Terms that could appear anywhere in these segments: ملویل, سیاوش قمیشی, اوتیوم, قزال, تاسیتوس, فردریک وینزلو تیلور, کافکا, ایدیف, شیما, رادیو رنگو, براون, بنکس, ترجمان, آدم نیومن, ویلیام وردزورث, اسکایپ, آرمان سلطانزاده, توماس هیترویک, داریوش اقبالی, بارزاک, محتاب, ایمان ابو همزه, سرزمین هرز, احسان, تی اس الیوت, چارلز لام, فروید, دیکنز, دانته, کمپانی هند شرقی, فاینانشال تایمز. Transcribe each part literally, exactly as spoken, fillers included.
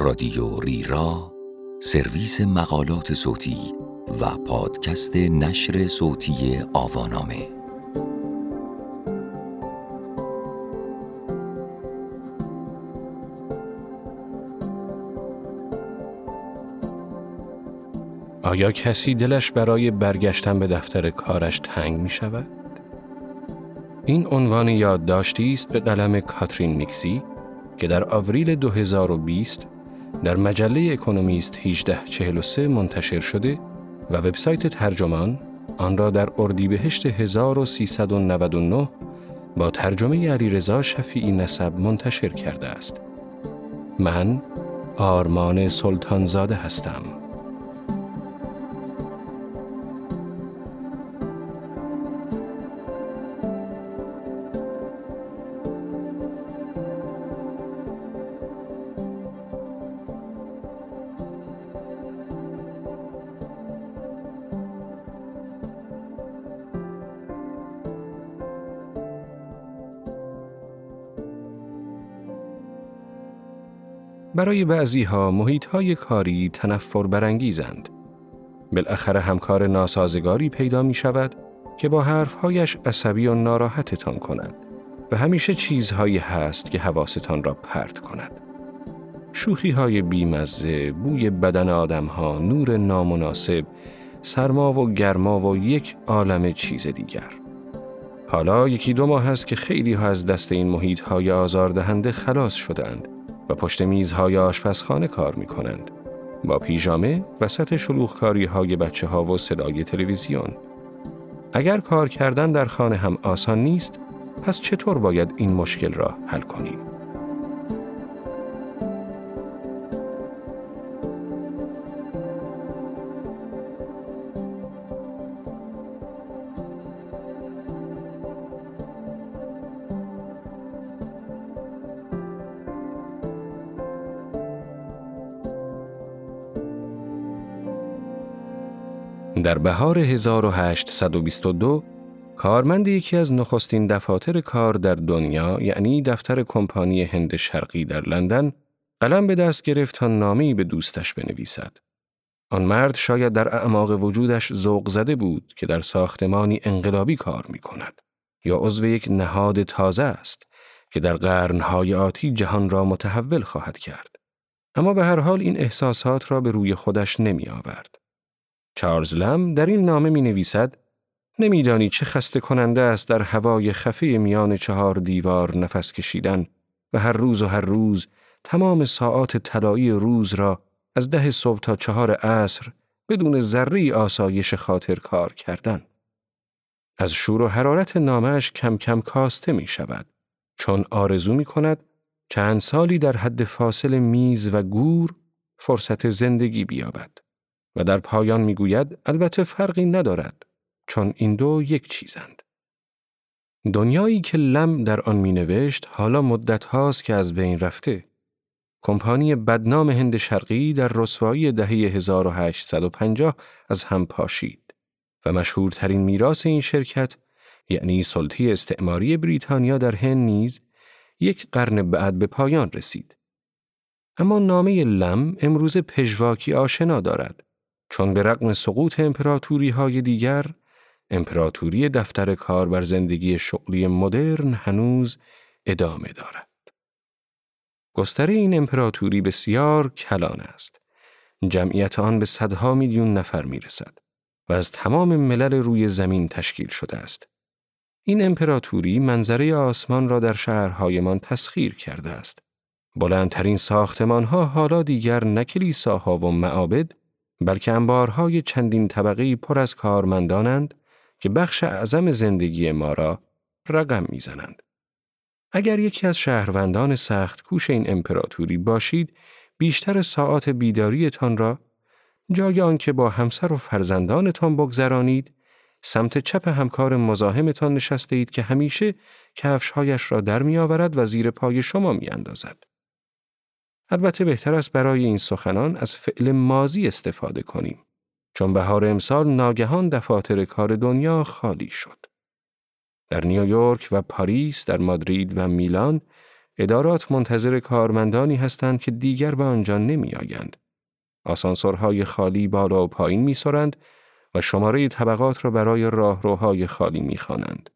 رادیو ریرا، سرویس مقالات صوتی و پادکست نشر صوتی آوانامه. آیا کسی دلش برای برگشتن به دفتر کارش تنگ می شود؟ این عنوان یادداشتی است به قلم کاترین نیکسی که در آوریل دو هزار و بیست در مجله اکونومیست هجده چهل و سه منتشر شده و وبسایت ترجمان آن را در اردیبهشت هزار و سیصد و نود و نه با ترجمه علیرضا شفیعی نسب منتشر کرده است. من آرمان سلطانزاده هستم. برای بعضی‌ها محیط‌های کاری تنفر برانگیزند. بالاخره همکار ناسازگاری پیدا می‌شود که با حرف‌هایش عصبی و ناراحتتان کند و همیشه چیزهایی هست که حواستان را پرت کند. شوخی‌های بی‌مزه، بوی بدن آدم‌ها، نور نامناسب، سرما و گرما و یک عالم چیز دیگر. حالا یکی دو ماه هست که خیلی‌ها از دست این محیط‌های آزاردهنده خلاص شدند و پشت میزهای آشپزخانه کار می کنند. با پیژامه وسط شلوغکاری های بچه ها و صدای تلویزیون. اگر کار کردن در خانه هم آسان نیست، پس چطور باید این مشکل را حل کنیم؟ در بهار هزار و هشتصد و بیست و دو، کارمند یکی از نخستین دفاتر کار در دنیا، یعنی دفتر کمپانی هند شرقی در لندن، قلم به دست گرفت تا نامه‌ای به دوستش بنویسد. آن مرد شاید در اعماق وجودش ذوق زده بود که در ساختمانی انقلابی کار می کند یا عضو یک نهاد تازه است که در قرنهای آتی جهان را متحول خواهد کرد. اما به هر حال این احساسات را به روی خودش نمی آورد. چارلز لام در این نامه می نویسد: نمیدانی چه خسته کننده است در هوای خفه میان چهار دیوار نفس کشیدن و هر روز و هر روز تمام ساعات طلایی روز را از ده صبح تا چهار عصر بدون ذره آسایش خاطر کار کردن. از شور و حرارت نامش کم کم کاسته می شود، چون آرزو می کند چند سالی در حد فاصل میز و گور فرصت زندگی بیابد. و در پایان میگوید البته فرقی ندارد، چون این دو یک چیزند. دنیایی که لم در آن می نوشت حالا مدت هاست که از بین رفته. کمپانی بدنام هند شرقی در رسوایی دهه هزار و هشتصد و پنجاه از هم پاشید و مشهورترین میراث این شرکت، یعنی سلطه استعماری بریتانیا در هند، نیز یک قرن بعد به پایان رسید. اما نامه لم امروز پژواکی آشنا دارد، چون به رغم سقوط امپراتوری‌های دیگر، امپراتوری دفتر کار بر زندگی شغلی مدرن هنوز ادامه دارد. گستره این امپراتوری بسیار کلان است. جمعیت آن به صدها میلیون نفر میرسد و از تمام ملل روی زمین تشکیل شده است. این امپراتوری منظره آسمان را در شهرهایمان تسخیر کرده است. بلندترین ساختمان‌ها حالا دیگر نه کلیساها و معابد، بلکه انبارهای چندین طبقه‌ای پر از کارمندانند که بخش اعظم زندگی ما را رقم می‌زنند. اگر یکی از شهروندان سخت کوش این امپراتوری باشید، بیشتر ساعات بیداریتان را جای آنکه با همسر و فرزندانتان بگذرانید، سمت چپ همکار مزاحمتان نشسته اید که همیشه کفش‌هایش را در می‌آورد و زیر پای شما می‌اندازد. البته بهتر است برای این سخنان از فعل ماضی استفاده کنیم، چون بهار امسال ناگهان دفاتر کار دنیا خالی شد. در نیویورک و پاریس، در مادرید و میلان ادارات منتظر کارمندانی هستند که دیگر به آنجا نمی‌آیند. آسانسورهای خالی بالا و پایین می‌سرند و شماره طبقات را برای راهروهای خالی می‌خوانند.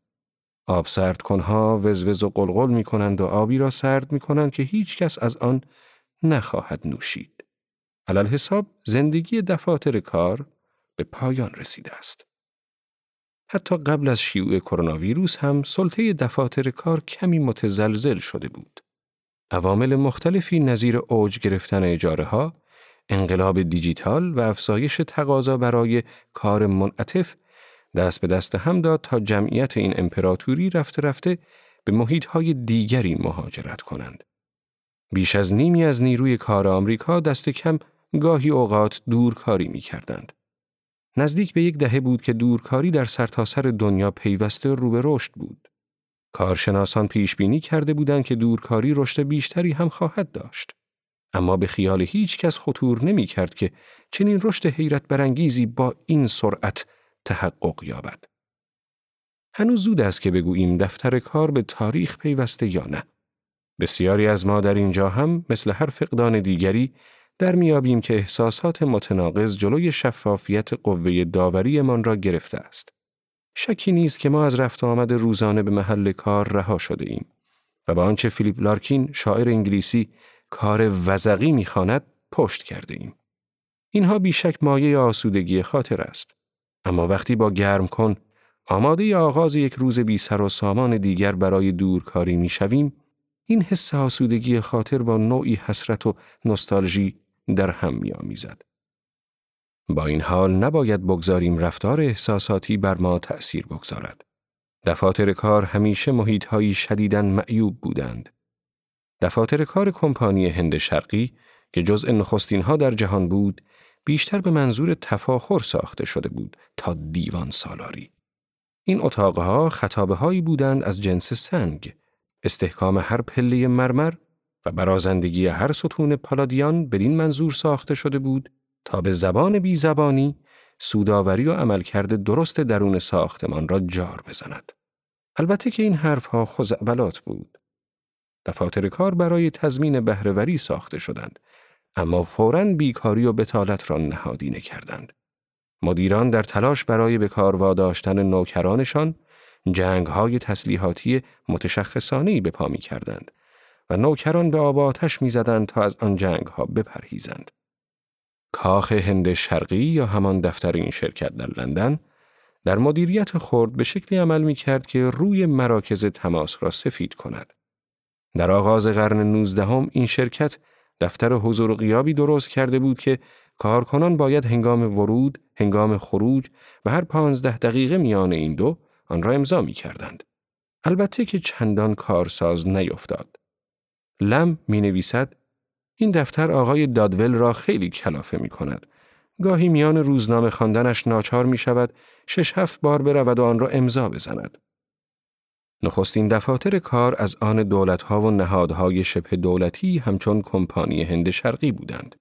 آب سردکن‌ها وزوز و قلقل می‌کنند و آبی را سرد می‌کنند که هیچ کس از آن نخواهد نوشید. علل حساب زندگی دفاتر کار به پایان رسیده است. حتی قبل از شیوع کرونا ویروس هم سلطه دفاتر کار کمی متزلزل شده بود. عوامل مختلفی نظیر اوج گرفتن اجاره‌ها، انقلاب دیجیتال و افزایش تقاضا برای کار منعطف دست به دست هم داد تا جمعیت این امپراتوری رفته رفته به محیط‌های دیگری مهاجرت کنند. بیش از نیمی از نیروی کار آمریکا دست کم گاهی اوقات دورکاری می‌کردند. نزدیک به یک دهه بود که دورکاری در سرتاسر دنیا پیوسته رو به رشد بود. کارشناسان پیش بینی کرده بودند که دورکاری رشد بیشتری هم خواهد داشت. اما به خیال هیچ کس خطور نمی کرد که چنین رشد حیرت برانگیزی با این سرعت تحقق یابد. هنوز زود است که بگوییم دفتر کار به تاریخ پیوسته یا نه. بسیاری از ما در اینجا هم مثل هر فقدان دیگری در میابیم که احساسات متناقض جلوی شفافیت قوه داوریمان را گرفته است. شکی نیست که ما از رفت آمد روزانه به محل کار رها شده ایم و با آنچه فیلیپ لارکین شاعر انگلیسی کار وزغی میخواند پشت کرده ایم. اینها بیشک مایه آسودگی خاطر است. اما وقتی با گرم کن آماده آغاز یک روز بی سر و سامان دیگر برای دورکاری میشویم، این حس آسودگی خاطر با نوعی حسرت و نوستالژی در هم می‌آمیزد. با این حال نباید بگذاریم رفتار احساساتی بر ما تأثیر بگذارد. دفاتر کار همیشه محیط‌هایی شدیداً معیوب بودند. دفاتر کار کمپانی هند شرقی که جزء نخستین‌ها در جهان بود، بیشتر به منظور تفاخر ساخته شده بود تا دیوان سالاری. این اتاق‌ها خطابه‌هایی بودند از جنس سنگ، استحکام هر پله مرمر و برازندگی هر ستون پالادیان بدین منظور ساخته شده بود تا به زبان بی زبانی سوداوری و عملکرد درست درون ساختمان را جار بزند. البته که این حرفها خزعبلات بود. دفاتر کار برای تضمین بهره‌وری ساخته شدند، اما فوراً بیکاری و بتالت را نهادینه کردند. مدیران در تلاش برای به کار واداشتن نوکرانشان جنگ‌های تسلیحاتی متشخصانه‌ای به پا می‌کردند و نوکران به آب و آتش می‌زدند تا از آن جنگ‌ها بپرهیزند. کاخ هند شرقی یا همان دفتر این شرکت در لندن در مدیریت خرد به شکلی عمل می‌کرد که روی مراکز تماس را سفید کند. در آغاز قرن نوزدهم این شرکت دفتر حضور و غیابی درست کرده بود که کارکنان باید هنگام ورود، هنگام خروج و هر پانزده دقیقه میان این دو آن را امضا می کردند. البته که چندان کارساز نیفتاد. لم می نویسد این دفتر آقای دادول را خیلی کلافه می کند. گاهی میان روزنامه خواندنش ناچار می شود شش هفت بار برود و آن را امضا بزند. نخستین دفاتر کار از آن دولت‌ها و نهادهای شبه دولتی همچون کمپانی هند شرقی بودند.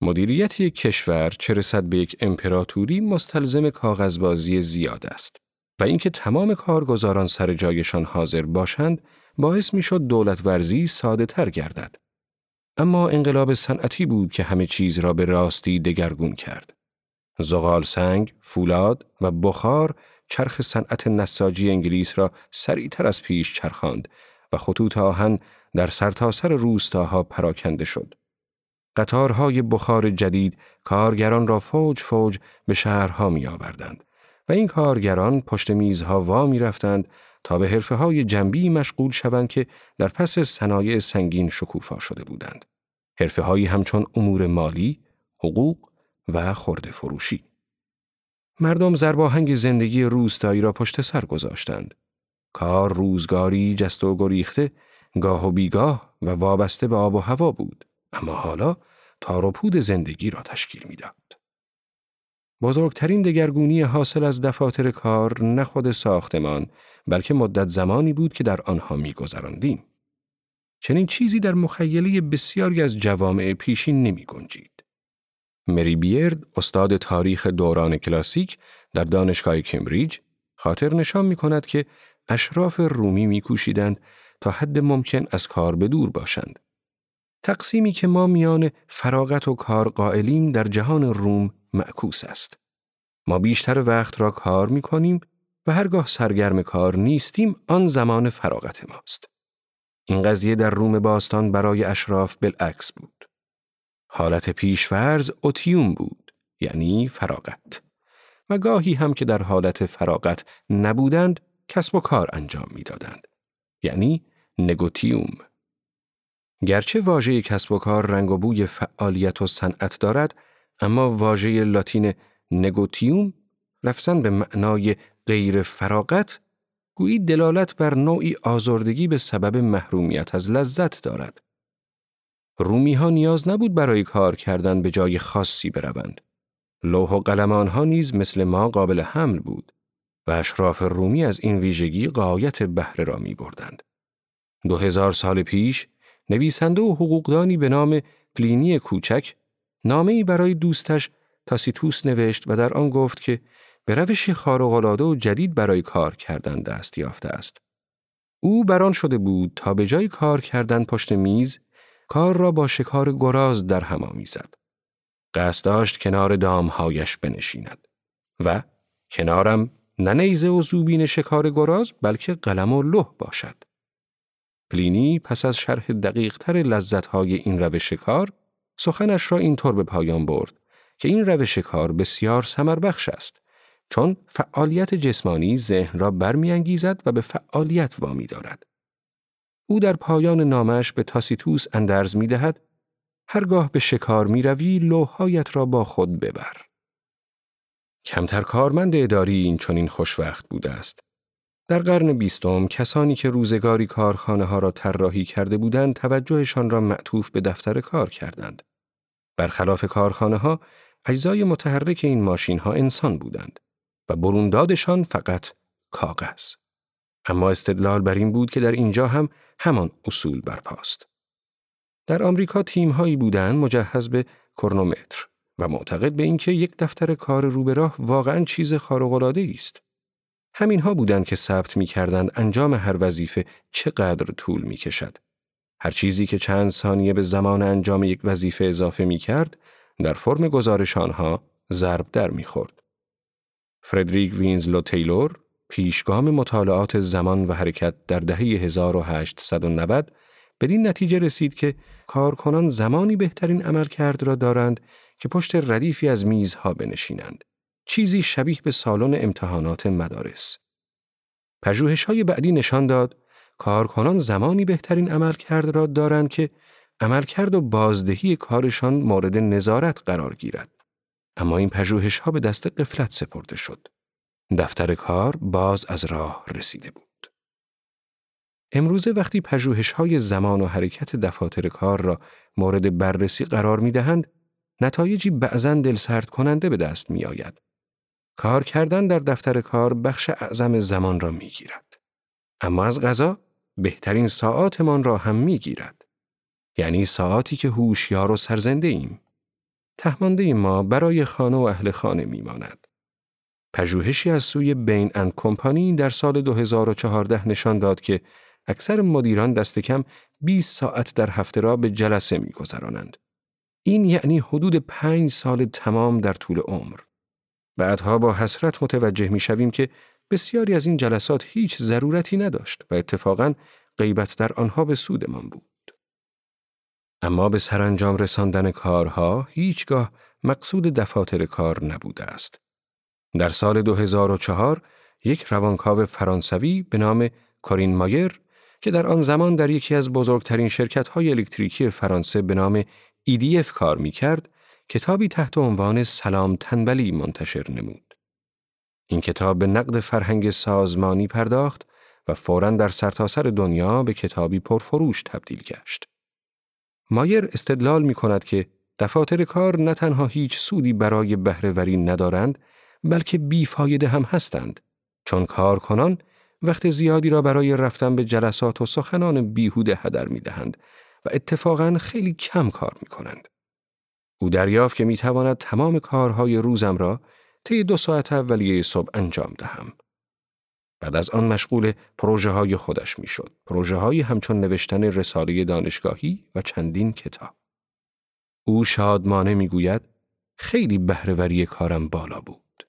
مدیریت یک کشور چه رسد به یک امپراتوری مستلزم کاغذبازی زیاد است و اینکه تمام کارگزاران سر جایشان حاضر باشند باعث میشد دولت ورزی ساده تر گردد. اما انقلاب صنعتی بود که همه چیز را به راستی دگرگون کرد. زغال سنگ، فولاد و بخار چرخ صنعت نساجی انگلیس را سریعتر از پیش چرخاند و خطوط آهن در سرتاسر روستاها پراکنده شد. قطارهای بخار جدید کارگران را فوج فوج به شهرها می آوردند و این کارگران پشت میزها وا می رفتند تا به حرفه‌های جنبی مشغول شوند که در پس صنایع سنگین شکوفا شده بودند. حرفه‌هایی همچون امور مالی، حقوق و خرده فروشی. مردم ضرباهنگ زندگی روستایی را پشت سر گذاشتند. کار روزگاری جست و گریخته، گاه و بیگاه و وابسته به آب و هوا بود، اما حالا تار و پود زندگی را تشکیل می‌داد. بزرگترین دگرگونی حاصل از دفاتر کار نه خود ساختمان بلکه مدت زمانی بود که در آنها می‌گذراندیم. چنین چیزی در مخیله بسیاری از جوامع پیشین نمی‌گنجید. مری بیرد، استاد تاریخ دوران کلاسیک در دانشگاه کمبریج، خاطر نشان می‌کند که اشراف رومی می‌کوشیدند تا حد ممکن از کار به دور باشند. تقسیمی که ما میان فراغت و کار قائلیم در جهان روم معکوس است. ما بیشتر وقت را کار می‌کنیم و هرگاه سرگرم کار نیستیم، آن زمان فراغت ماست. این قضیه در روم باستان برای اشراف بالعکس بود. حالت پیش‌فرض اوتیوم بود، یعنی فراغت. و گاهی هم که در حالت فراغت نبودند، کسب و کار انجام می‌دادند، یعنی نگوتیوم. گرچه واژه کسب و کار رنگ و بوی فعالیت و صنعت دارد، اما واژه لاتین نگوتیوم لفظاً به معنای غیر فراغت گویی دلالت بر نوعی آزردگی به سبب محرومیت از لذت دارد. رومی ها نیاز نبود برای کار کردن به جای خاصی بروند. لوح و قلم آنها نیز مثل ما قابل حمل بود و اشراف رومی از این ویژگی غایت بهره را می بردند. دو هزار سال پیش نویسنده و حقوقدانی به نام پلینی کوچک نامه‌ای برای دوستش تاسیتوس نوشت و در آن گفت که به روشی خارق‌العاده و جدید برای کار کردن دست یافته است. او بران شده بود تا به جای کار کردن پشت میز، کار را با شکار گراز در هم آمیزد. قصد داشت کنار دامهایش بنشیند و کنارم نه نیزه و زوبین شکار گراز بلکه قلم و لوح باشد. پلینی پس از شرح دقیق‌تر لذت‌های این روش کار سخنش را اینطور به پایان برد که این روش کار بسیار ثمربخش است، چون فعالیت جسمانی ذهن را برمی‌انگیزد و به فعالیت وامی دارد. او در پایان نامش به تاسیتوس اندرز می‌دهد: هرگاه به شکار می‌روی، لوح‌هایت را با خود ببر. کمتر کارمند اداری این چنین خوشوقت بوده است. در قرن بیستم کسانی که روزگاری کارخانه‌ها را طراحی کرده بودند، توجهشان را معطوف به دفتر کار کردند. برخلاف کارخانه‌ها، اجزای متحرک این ماشین‌ها انسان بودند و بروندادشان فقط کاغذ. اما استدلال بر این بود که در اینجا هم همان اصول برپاست. در آمریکا تیم‌هایی بودند مجهز به کرونومتر و معتقد به اینکه یک دفتر کار رو به راه واقعاً چیز خارق‌العاده‌ای است. همینها بودند که ثبت می‌کردند انجام هر وظیفه چقدر طول می‌کشد. هر چیزی که چند ثانیه به زمان انجام یک وظیفه اضافه می‌کرد، در فرم گزارش آنها ضرب در می‌خورد. فردریک وینزلو تیلور، پیشگام مطالعات زمان و حرکت در دهه هزار و هشتصد و نود، بدین نتیجه رسید که کارکنان زمانی بهترین عملکرد را دارند که پشت ردیفی از میزها بنشینند، چیزی شبیه به سالن امتحانات مدارس. پژوهش‌های بعدی نشان داد کارکنان زمانی بهترین عملکرد را دارند که عملکرد و بازدهی کارشان مورد نظارت قرار گیرد. اما این پژوهش‌ها به دست غفلت سپرده شد. دفتر کار باز از راه رسیده بود. امروزه وقتی پژوهش‌های زمان و حرکت دفاتر کار را مورد بررسی قرار می‌دهند، نتایجی بعضاً دلسرد کننده به دست می‌آید. کار کردن در دفتر کار بخش اعظم زمان را می‌گیرد، اما از قضا بهترین ساعاتمان را هم می‌گیرد، یعنی ساعاتی که هوشیار و سرزنده ایم. تهمانده ما برای خانه و اهل خانه می‌ماند. پژوهشی از سوی بین اند کمپانی در سال دو هزار و چهارده نشان داد که اکثر مدیران دست کم بیست ساعت در هفته را به جلسه می‌گذرانند. این یعنی حدود پنج سال تمام در طول عمر. بعدها با حسرت متوجه می‌شویم که بسیاری از این جلسات هیچ ضرورتی نداشت و اتفاقاً غیبت در آنها به سودمان بود. اما به سرانجام رساندن کارها هیچگاه مقصود دفاتر کار نبوده است. در سال دو هزار و چهار یک روانکاو فرانسوی به نام کارین مایر که در آن زمان در یکی از بزرگترین شرکت‌های الکتریکی فرانسه به نام ایدیف کار می‌کرد، کتابی تحت عنوان سلام تنبلی منتشر نمود. این کتاب به نقد فرهنگ سازمانی پرداخت و فوراً در سرتاسر دنیا به کتابی پرفروش تبدیل گشت. مایر استدلال می‌کند که دفاتر کار نه تنها هیچ سودی برای بهره‌وری ندارند، بلکه بی‌فایده هم هستند، چون کارکنان وقت زیادی را برای رفتن به جلسات و سخنان بیهوده هدر می‌دهند و اتفاقاً خیلی کم کار می‌کنند. او دریافت که می‌تواند تمام کارهای روزم را طی دو ساعت اولیه صبح انجام دهم. بعد از آن مشغول پروژه های خودش می شد. پروژه های همچون نوشتن رساله دانشگاهی و چندین کتاب. او شادمانه می گوید خیلی بهره‌وری کارم بالا بود.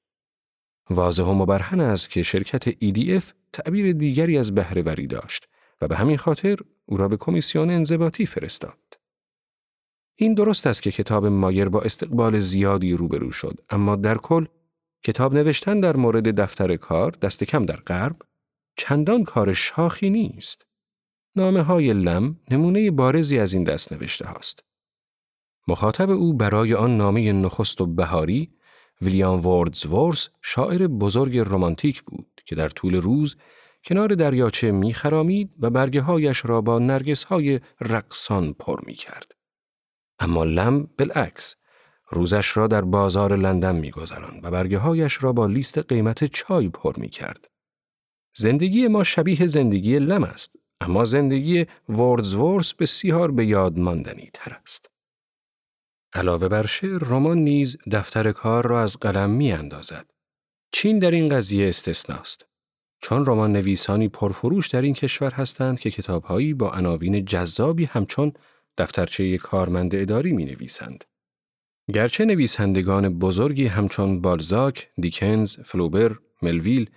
واضح و مبرهن است که شرکت ایدیف تعبیر دیگری از بهره‌وری داشت و به همین خاطر او را به کمیسیون انضباطی فرستاد. این درست است که کتاب مایر با استقبال زیادی روبرو شد، اما در کل کتاب نوشتن در مورد دفتر کار دست کم در غرب چندان کار شاخی نیست. نامه های لم نمونه بارزی از این دست نوشته هاست. مخاطب او برای آن نامه نخست و بهاری ویلیام وردزورث شاعر بزرگ رمانتیک بود که در طول روز کنار دریاچه می‌خرامید و برگه هایش را با نرگس‌های رقصان پر می‌کرد. اما لم بالعکس روزش را در بازار لندن می‌گذراند و برگه هایش را با لیست قیمت چای پر می‌کرد. زندگی ما شبیه زندگی لم است، اما زندگی وردزورث بسیار به یاد ماندنی‌تر است. علاوه بر شعر، رمان نیز دفتر کار را از قلم می‌اندازد. چین در این قضیه استثناست، چون رمان نویسانی پرفروش در این کشور هستند که کتاب‌هایی با عناوین جذابی همچون دفترچه کارمند اداری می‌نویسند. گرچه نویسندگان بزرگی همچون بارزاک، دیکنز، فلوبر، ملویل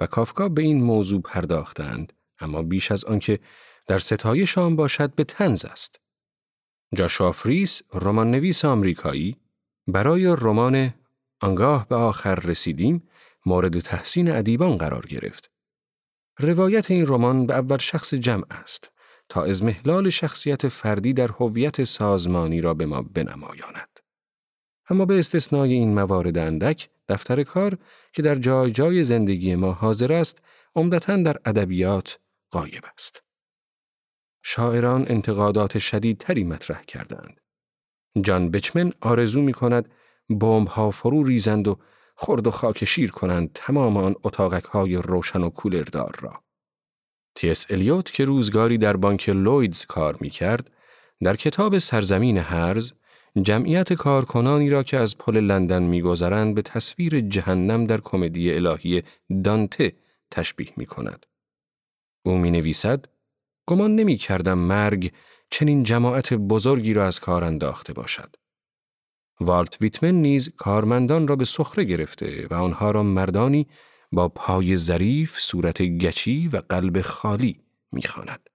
و کافکا به این موضوع پرداختند، اما بیش از آنکه در ستایش آن باشد به طنز است. جاشافریس، رمان نویس آمریکایی، برای رمان آنگاه به آخر رسیدیم مورد تحسین ادیبان قرار گرفت. روایت این رمان به اول شخص جمع است تا اضمحلال شخصیت فردی در هویت سازمانی را به ما بنمایاند. اما به استثنای این موارد اندک، دفتر کار که در جای جای زندگی ما حاضر است، عمدتاً در ادبیات غایب است. شاعران انتقادات شدیدتری مطرح کردند. جان بچمن آرزو می‌کند بمب‌ها فرو ریزند و خرد و خاک شیر کنند تمام آن اتاقک‌های روشن و کولردار را. تی اس الیوت که روزگاری در بانک لویدز کار می‌کرد، در کتاب سرزمین هرز جمعیت کارکنانی را که از پل لندن می‌گذرند به تصویر جهنم در کمدی الهی دانته تشبیه می‌کند. او می‌نویسد: گمان نمی کردم مرگ چنین جماعت بزرگی را از کار انداخته باشد. وارت ویتمن نیز کارمندان را به سخره گرفته و آنها را مردانی با پای ظریف، صورت گچی و قلب خالی می خواند.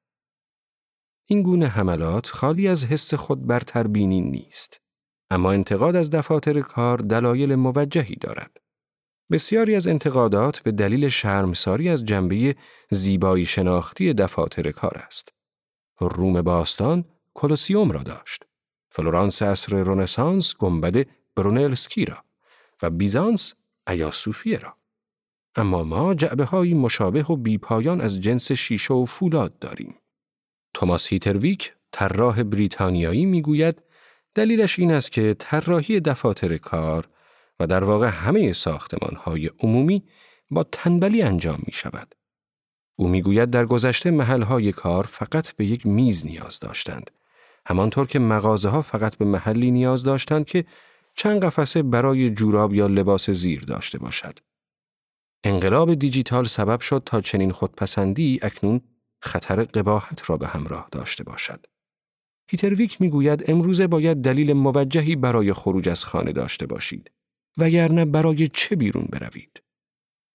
این گونه حملات خالی از حس خود برتربینی نیست، اما انتقاد از دفاتر کار دلایل موجهی دارد. بسیاری از انتقادات به دلیل شرمساری از جنبه زیبایی شناختی دفاتر کار است. روم باستان کولوسیوم را داشت، فلورانس عصر رنسانس گنبد برونلسکی را و بیزانس ایا سوفیه را. اما ما جعبه‌های مشابه و بیپایان از جنس شیشه و فولاد داریم. توماس هیترویک، طراح بریتانیایی، میگوید دلیلش این است که طراحی دفاتر کار و در واقع همه ساختمان‌های عمومی با تنبلی انجام می‌شود. او می‌گوید در گذشته محل‌های کار فقط به یک میز نیاز داشتند، همانطور که مغازه‌ها فقط به محلی نیاز داشتند که چند قفسه برای جوراب یا لباس زیر داشته باشد. انقلاب دیجیتال سبب شد تا چنین خودپسندی اکنون خطر قباحت را به همراه داشته باشد. هیترویک می‌گوید امروزه باید دلیل موجهی برای خروج از خانه داشته باشید، وگرنه برای چه بیرون بروید؟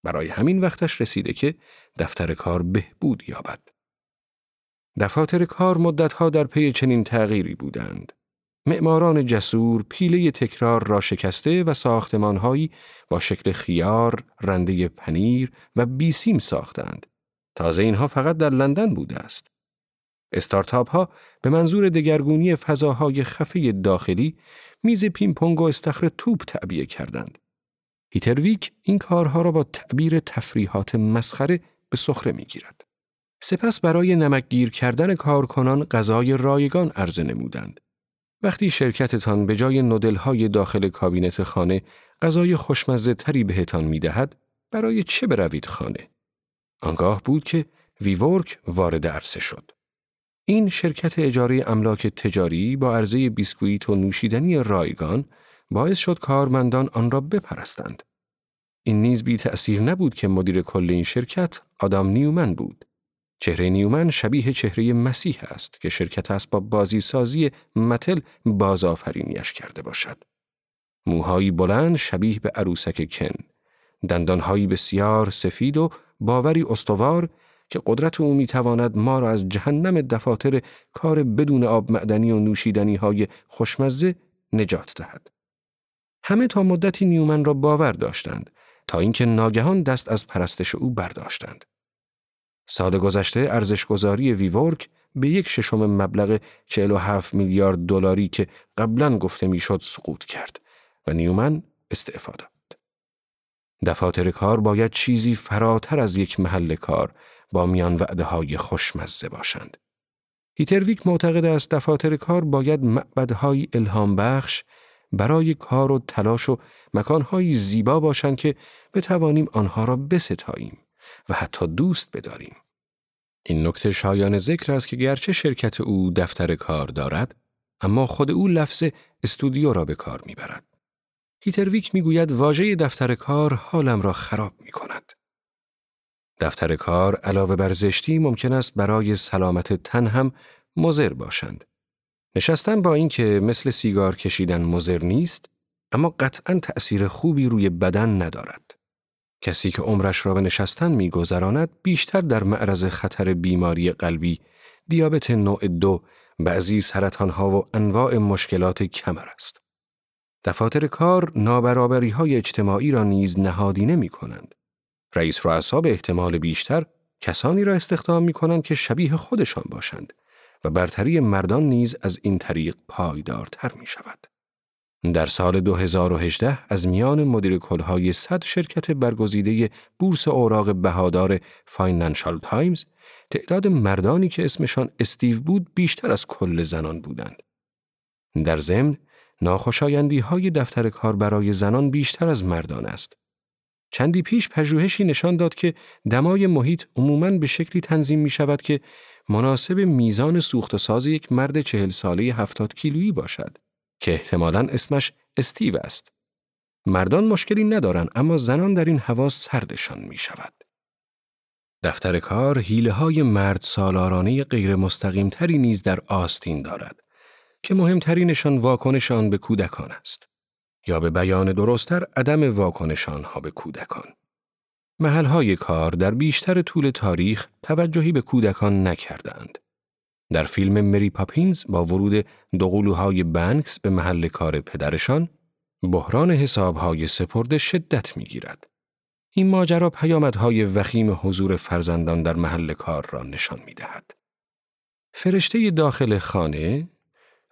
برای همین وقتش رسیده که دفتر کار بهبود یابد. دفاتر کار مدتها در پی چنین تغییری بودند. معماران جسور پیله تکرار را شکسته و ساختمانهایی با شکل خیار، رنده پنیر و بیسیم ساختند. تازه اینها فقط در لندن بوده است. استارتاپ ها به منظور دگرگونی فضاهای خفه داخلی میز پینگ‌پنگ و استخر توپ تعبیه کردند. هیترویک این کارها را با تعبیر تفریحات مسخره به سخره می‌گیرد. سپس برای نمکگیر کردن کارکنان غذای رایگان عرضه نمودند. وقتی شرکتتان به جای نودل‌های داخل کابینت خانه غذای خوشمزه‌تری بهتان می‌دهد، برای چه بروید خانه؟ آنگاه بود که ویورک وارد عرصه شد. این شرکت اجاره املاک تجاری با عرضه بیسکویت و نوشیدنی رایگان باعث شد کارمندان آن را بپرستند. این نیز بی تأثیر نبود که مدیر کل این شرکت آدم نیومن بود. چهره نیومن شبیه چهره مسیح است که شرکت اسباب بازیسازی متل بازآفرینیش کرده باشد. موهایی بلند شبیه به عروسک کن، دندانهایی بسیار سفید و باوری استوار که قدرت او میتواند ما را از جهنم دفاتر کار بدون آب معدنی و نوشیدنی های خوشمزه نجات دهد. همه تا مدتی نیومن را باور داشتند تا اینکه ناگهان دست از پرستش او برداشتند. سال گذشته ارزش‌گذاری ویورک به یک ششم مبلغ چهل و هفت میلیارد دلاری که قبلاً گفته میشد سقوط کرد و نیومن استعفا داد. دفاتر کار باید چیزی فراتر از یک محل کار با میان وعده‌های خوشمزه باشند. هیترویک معتقد است دفاتر کار باید معبدهای الهام بخش برای کار و تلاش و مکان‌های زیبا باشند که بتوانیم آنها را بستاییم و حتی دوست بداریم. این نکته شایان ذکر است که گرچه شرکت او دفتر کار دارد، اما خود او لفظ استودیو را به کار می‌برد. هیترویک میگوید واژه دفتر کار حالم را خراب می‌کند. دفتر کار علاوه بر زشتی ممکن است برای سلامت تن هم مضر باشند. نشستن با اینکه مثل سیگار کشیدن مضر نیست، اما قطعاً تأثیر خوبی روی بدن ندارد. کسی که عمرش را به نشستن می‌گذراند بیشتر در معرض خطر بیماری قلبی، دیابت نوع دو، بعضی سرطان‌ها و انواع مشکلات کمر است. دفاتر کار نابرابری‌های اجتماعی را نیز نهادینه می‌کنند. رئیس رؤسا به احتمال بیشتر کسانی را استخدام می‌کنند که شبیه خودشان باشند و برتری مردان نیز از این طریق پایدارتر می‌شود. در سال دو هزار و هجده از میان مدیر کل‌های صد شرکت برگزیده بورس اوراق بهادار فاینانشال تایمز، تعداد مردانی که اسمشان استیو بود بیشتر از کل زنان بودند. در ضمن ناخوشایندی‌های دفتر کار برای زنان بیشتر از مردان است. چندی پیش پژوهشی نشان داد که دمای محیط عموماً به شکلی تنظیم می‌شود که مناسب میزان سوخت‌وساز یک مرد چهل ساله هفتاد کیلویی باشد که احتمالاً اسمش استیو است. مردان مشکلی ندارن، اما زنان در این هوا سردشان می‌شود. دفتر کار حیله‌های مرد سالارانه غیر مستقیم‌تری نیز در آستین دارد که مهمترینشان واکنشان به کودکان است، یا به بیان درست‌تر عدم واکنشانها به کودکان. محل‌های کار در بیشتر طول تاریخ توجهی به کودکان نکردند. در فیلم مری پاپینز با ورود دوقلوهای بنکس به محل کار پدرشان، بحران حساب‌های سپرده شدت می‌گیرد. این ماجرا پیامدهای وخیم حضور فرزندان در محل کار را نشان می‌دهد. فرشته داخل خانه،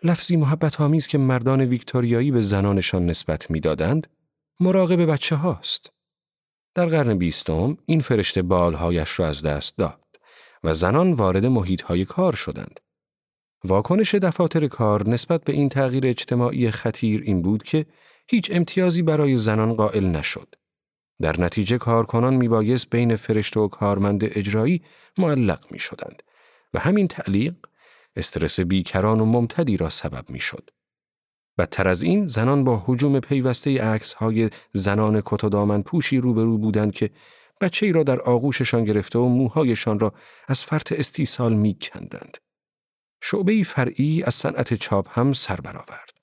لفظی محبت‌آمیز که مردان ویکتوریایی به زنانشان نسبت می‌دادند، مراقب بچه هاست. در قرن بیستم این فرشته بالهایش را از دست داد و زنان وارد محیط‌های کار شدند. واکنش دفاتر کار نسبت به این تغییر اجتماعی خطیر این بود که هیچ امتیازی برای زنان قائل نشد. در نتیجه کارکنان می‌بایست بین فرشته و کارمند اجرایی معلق می‌شدند و همین تعلیق استرس بیکران و ممتدی را سبب می‌شد. بدتر از این، زنان با هجوم پیوسته عکس‌های زنان کت و دامن پوشی روبرو بودند که بچه‌ای را در آغوششان گرفته و موهایشان را از فرط استیصال می‌کندند. شعبه‌ای فرعی از صنعت چاپ هم سر برآورد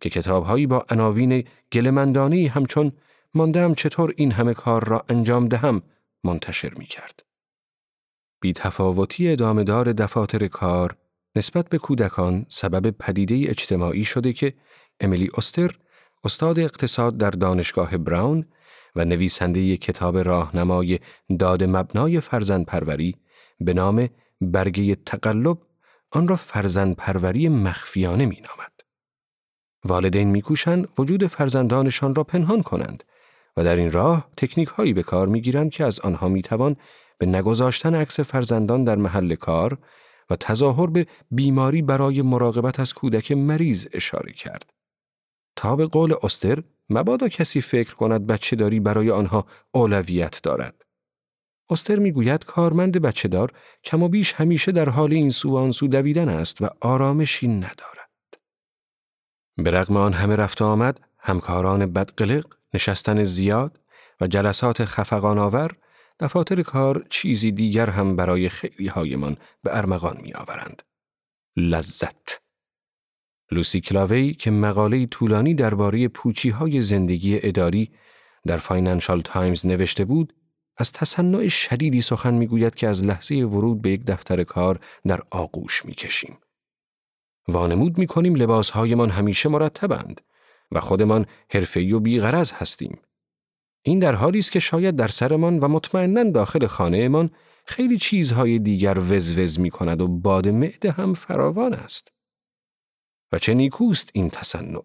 که کتاب‌هایی با عناوین گله‌مندانه‌ای همچون ماندم چطور این همه کار را انجام دهم منتشر می‌کرد. بی‌تفاوتی ادامه‌دار دفاتر کار نسبت به کودکان سبب پدیده اجتماعی شده که امیلی استر، استاد اقتصاد در دانشگاه براون و نویسنده کتاب راهنمای داد مبنای فرزندپروری به نام برگه تقلب، آن را فرزندپروری مخفیانه می نامد. والدین می کوشند وجود فرزندانشان را پنهان کنند و در این راه تکنیک هایی به کار می گیرند که از آنها می توان به نگذاشتن عکس فرزندان در محل کار و تظاهر به بیماری برای مراقبت از کودک مریض اشاره کرد. تا به قول استر، مبادا کسی فکر کند بچه داری برای آنها اولویت دارد. استر میگوید کارمند بچه دار کم و بیش همیشه در حال این سو و آن سو دویدن است و آرامشی ندارد. به رغم آن همه رفت آمد، همکاران بدقلق، نشستن زیاد و جلسات خفقان‌آور دفاتر کار چیزی دیگر هم برای خیلی هایمان به ارمغان می آورند. لذت. لوسی کلاوی که مقاله طولانی درباره پوچی‌های زندگی اداری در فاینانشال تایمز نوشته بود، از تصنع شدیدی سخن می‌گوید که از لحظه ورود به یک دفتر کار در آغوش می‌کشیم. وانمود می‌کنیم لباس‌هایمان همیشه مرتبند و خودمان حرفه‌ای و بی‌غرض هستیم. این در حالی است که شاید در سرمان و مطمئناً داخل خانه‌مان خیلی چیزهای دیگر وزوز می‌کند و باد معده هم فراوان است. و چه نیکوست این تصنع.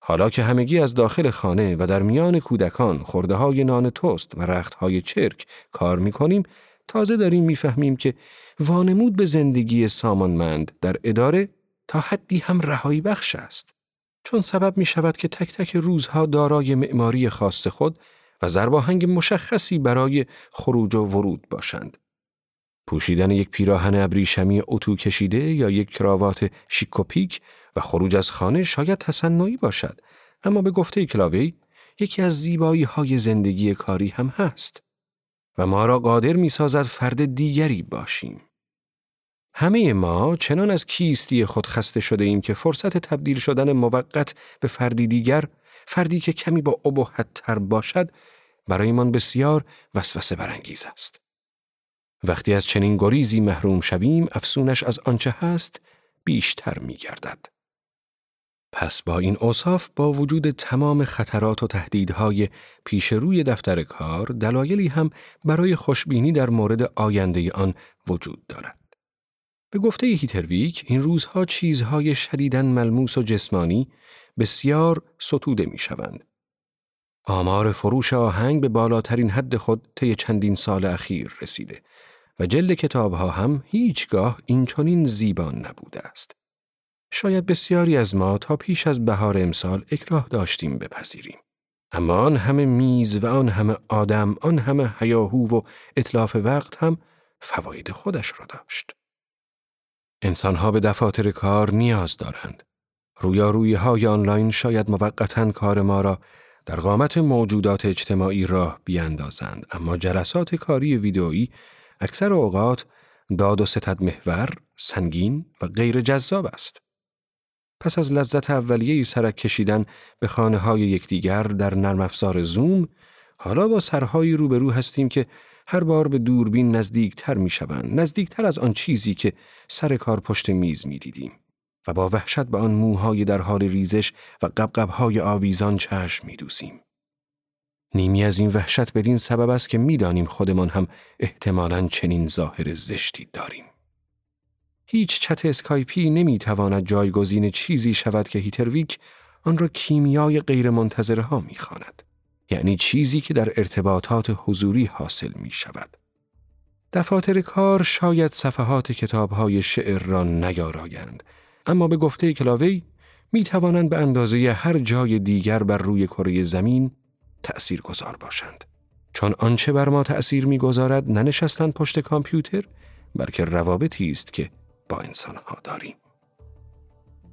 حالا که همگی از داخل خانه و در میان کودکان خورده‌های نان توست و رختهای چرک کار می‌کنیم، تازه داریم می‌فهمیم که وانمود به زندگی سامانمند در اداره تا حدی هم رهایی بخش است، چون سبب می‌شود که تک تک روزها دارای معماری خاص خود و ضرباهنگ مشخصی برای خروج و ورود باشند. پوشیدن یک پیراهن ابریشمی اتو کشیده یا یک کراوات شیک و پیک و خروج از خانه شاید تصنعی باشد، اما به گفته کلاوی یکی از زیبایی‌های زندگی کاری هم هست و ما را قادر می‌سازد فرد دیگری باشیم. همه ما چنان از کیستی خود خسته شده ایم که فرصت تبدیل شدن موقت به فردی دیگر، فردی که کمی با ابهت‌تر باشد، برایمان بسیار وسوسه برانگیز است. وقتی از چنین گریزی محروم شویم، افسونش از آنچه هست بیشتر می‌گردد. پس با این اوصاف، با وجود تمام خطرات و تهدیدهای پیش روی دفتر کار، دلایلی هم برای خوشبینی در مورد آینده آن وجود دارد. به گفته هیترویک، این روزها چیزهای شدیداً ملموس و جسمانی بسیار ستوده می‌شوند. آمار فروش آهنگ به بالاترین حد خود طی چندین سال اخیر رسیده و جلد کتاب‌ها هم هیچگاه اینچنین زیبان نبوده است. شاید بسیاری از ما تا پیش از بهار امسال اکراه داشتیم بپذیریم، اما آن همه میز و آن همه آدم، آن همه هیاهو و اتلاف وقت هم فواید خودش را داشت. انسان‌ها به دفاتر کار نیاز دارند. رویارویی‌های آنلاین شاید موقتاً کار ما را در قامت موجودات اجتماعی راه بیاندازند، اما جلسات کاری ویدئویی اکثر اوقات داد و ستد محور، سنگین و غیر جذاب است. پس از لذت اولیه سرک کشیدن به خانه‌های یکدیگر در نرم افزار زوم، حالا با سرهایی روبرو هستیم که هر بار به دوربین نزدیکتر می‌شوند، نزدیکتر از آن چیزی که سر کار پشت میز می‌دیدیم و با وحشت به آن موهای در حال ریزش و قبقب‌های آویزان چشم می‌دوزیم. نیمی از این وحشت بدین سبب است که می‌دانیم خودمان هم احتمالاً چنین ظاهر زشتی داریم. هیچ چت اسکایپی نمی‌تواند جایگزین چیزی شود که هیترویک آن را کیمیای غیرمنتظره‌ها می‌خواند، یعنی چیزی که در ارتباطات حضوری حاصل می‌شود. دفاتر کار شاید صفحات کتاب‌های شعر را نیارایند، اما به گفته کلاوی می‌توانند به اندازه هر جای دیگر بر روی کره زمین تأثیر گذار باشند، چون آنچه بر ما تأثیر می‌گذارد ننشستن پشت کامپیوتر، بلکه روابطی است که با انسان‌ها داریم.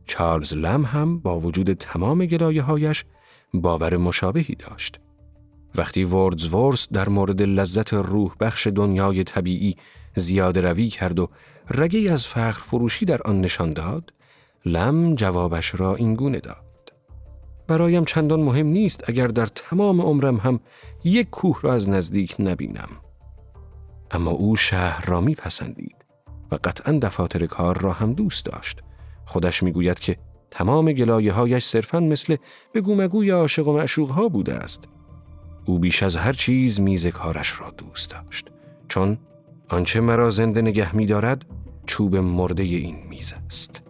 چارلز لام هم با وجود تمام گلایه‌هایش باور مشابهی داشت. وقتی وردزورث در مورد لذت روح بخش دنیای طبیعی زیاده روی کرد و رگی از فخر فروشی در آن نشان داد، لم جوابش را این گونه داد: برایم چندان مهم نیست اگر در تمام عمرم هم یک کوه را از نزدیک نبینم. اما او شهر را می پسندید و قطعا دفاتر کار را هم دوست داشت. خودش می گوید که تمام گلایه‌هایش صرفاً مثل بگومگوی عاشق و معشوق‌ها بوده است. او بیش از هر چیز میز کارش را دوست داشت، چون آنچه مرا زنده نگه می دارد چوب مرده این میز است.